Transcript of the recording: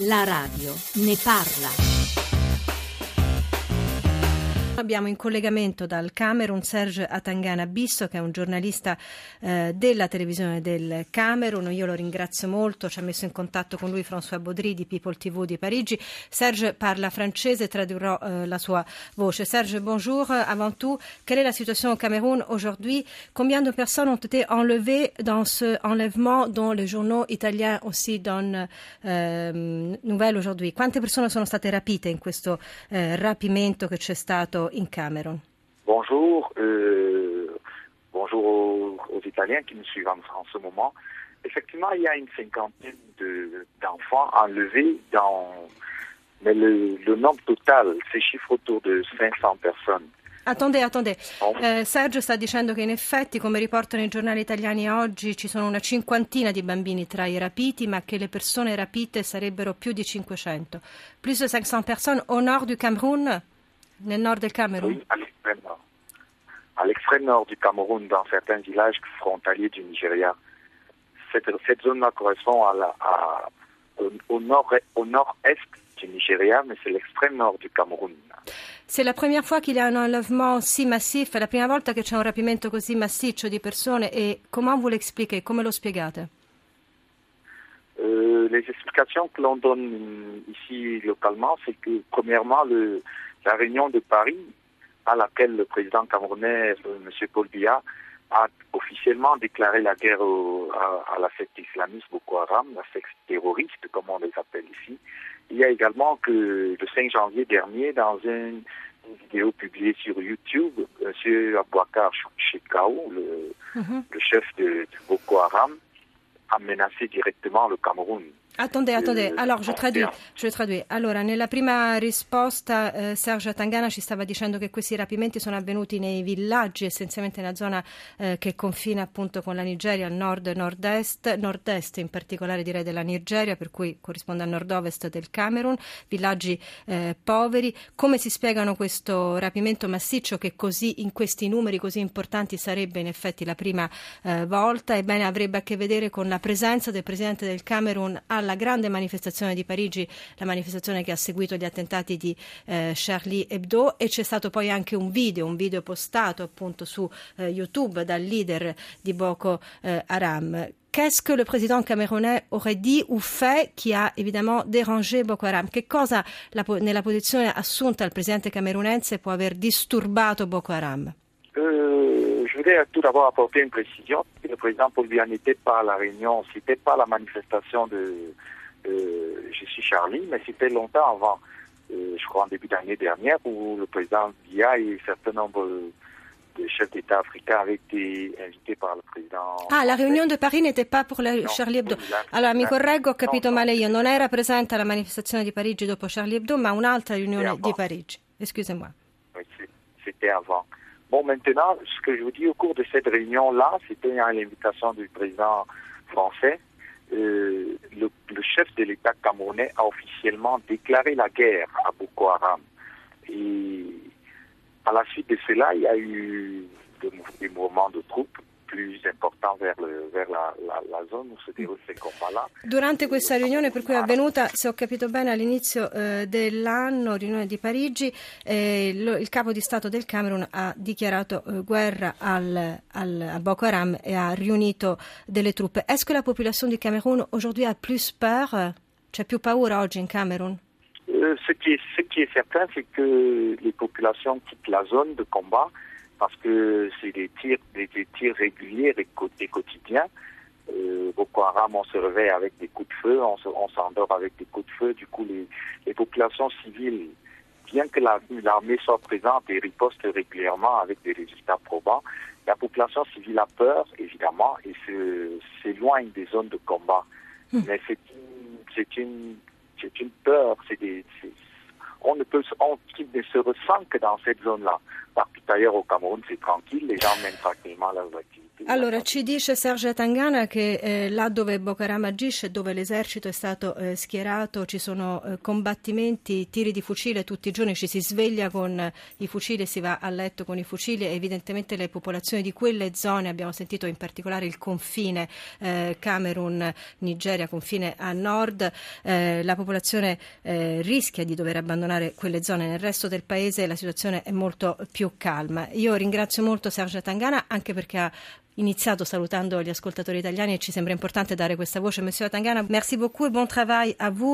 La radio ne parla. Abbiamo in collegamento dal Camerun Serge Atangana Bisso, che è un giornalista della televisione del Camerun. Io lo ringrazio molto, ci ha messo in contatto con lui François Baudry di People TV di Parigi. Serge parla francese, tradurrò la sua voce. Serge, bonjour. Avant tout, quelle est la situation au Cameroun aujourd'hui? Combien de personnes ont été enlevées dans ce enlèvement dont les journaux italiens aussi donnent nouvelle aujourd'hui? Quante persone sono state rapite in questo rapimento che c'è stato in Camerun? Bonjour, bonjour aux Italiens qui nous suivent en ce moment. Effectivement, il y a une cinquantaine d'enfants enlevés, mais le nombre total se chiffre autour de 500 personnes. Attendez. Sergio sta dicendo che in effetti, come riportano i giornali italiani oggi, ci sono una cinquantina di bambini tra i rapiti, ma che le persone rapite sarebbero più di 500. Plus de 500 personnes au nord du Cameroun? Nel nord del Camerun? Oui, à l'extrême nord du Cameroun, dans certains villages frontaliers du Nigeria. Cette zone-là correspond au nord-est du Nigeria, mais c'est l'extrême nord du Cameroun. C'est la première fois qu'il y a un enlèvement si massif, è la prima volta che c'è un rapimento così massiccio di persone, e comment vous l'expliquez? Come lo spiegate? Les explications que l'on donne ici localement, c'est que premièrement, la réunion de Paris, à laquelle le président camerounais, M. Paul Biya, a officiellement déclaré la guerre à la secte islamiste Boko Haram, la secte terroriste, comme on les appelle ici. Il y a également que le 5 janvier dernier, dans une vidéo publiée sur YouTube, M. Abubakar Shekau, le chef de Boko Haram, a menacé directement le Cameroun. Attendez, allora je traduis. Allora, nella prima risposta Serge Atangana ci stava dicendo che questi rapimenti sono avvenuti nei villaggi, essenzialmente nella zona che confina appunto con la Nigeria, al nord e nord-est in particolare direi della Nigeria, per cui corrisponde al nord-ovest del Camerun, villaggi poveri. Come si spiegano questo rapimento massiccio che così, in questi numeri così importanti, sarebbe in effetti la prima volta? Ebbene, avrebbe a che vedere con la presenza del presidente del Camerun alla grande manifestazione di Parigi, la manifestazione che ha seguito gli attentati di Charlie Hebdo, e c'è stato poi anche un video postato appunto su YouTube dal leader di Boko Haram. Qu'est-ce que le président camerounais aurait dit ou fait qui a évidemment dérangé Boko Haram? Che cosa nella posizione assunta il presidente camerunense può aver disturbato Boko Haram? Je voudrais tout d'abord apporter une précision. Le président Paul Biya n'était pas à la réunion, c'était pas la manifestation de Je suis Charlie, mais c'était longtemps avant, je crois en début d'année dernière, où le président Biya et un certain nombre de chefs d'État africains avaient été invités par le président. Ah, la réunion de Paris n'était pas pour la Charlie Hebdo. Allora, mi correggo, ho capito male io, non era presente la manifestazione di Parigi dopo Charlie Hebdo, ma un'altra riunione di Parigi. Excusez-moi. Oui, c'était avant. Bon, maintenant, ce que je vous dis au cours de cette réunion-là, c'était à l'invitation du président français. Le chef de l'État camerounais a officiellement déclaré la guerre à Boko Haram. Et à la suite de cela, il y a eu des mouvements de troupes plus importants vers la zone où se déroulent ces combats-là. Durante questa riunione, per cui è avvenuta, se ho capito bene, all'inizio dell'anno, riunione di Parigi, il capo di Stato del Camerun ha dichiarato guerra a Boko Haram e ha riunito delle truppe. Est-ce que la population du Cameroun aujourd'hui a plus peur? C'è più paura oggi in Camerun? Ce qui est certain, c'est que les populations quittent la zone de combat, parce que c'est des tirs réguliers et quotidiens. Boko Haram, on se réveille avec des coups de feu, on s'endort avec des coups de feu. Du coup, les populations civiles, bien que l'armée soit présente et riposte régulièrement avec des résultats probants, la population civile a peur, évidemment, et s'éloigne des zones de combat. Mais c'est une peur, qu'ils ne se ressentent que dans cette zone-là. Partout ailleurs au Cameroun, c'est tranquille, les gens mènent tranquillement leurs attività. Allora, ci dice Serge Atangana che là dove Boko Haram agisce, dove l'esercito è stato schierato, ci sono combattimenti, tiri di fucile tutti i giorni, ci si sveglia con i fucili, si va a letto con i fucili. Evidentemente le popolazioni di quelle zone, abbiamo sentito in particolare il confine Camerun-Nigeria, confine a nord, la popolazione rischia di dover abbandonare quelle zone. Nel resto del paese la situazione è molto più calma. Io ringrazio molto Serge Atangana, anche perché ha iniziato salutando gli ascoltatori italiani e ci sembra importante dare questa voce. Monsieur Atangana, merci beaucoup, buon travail a vous.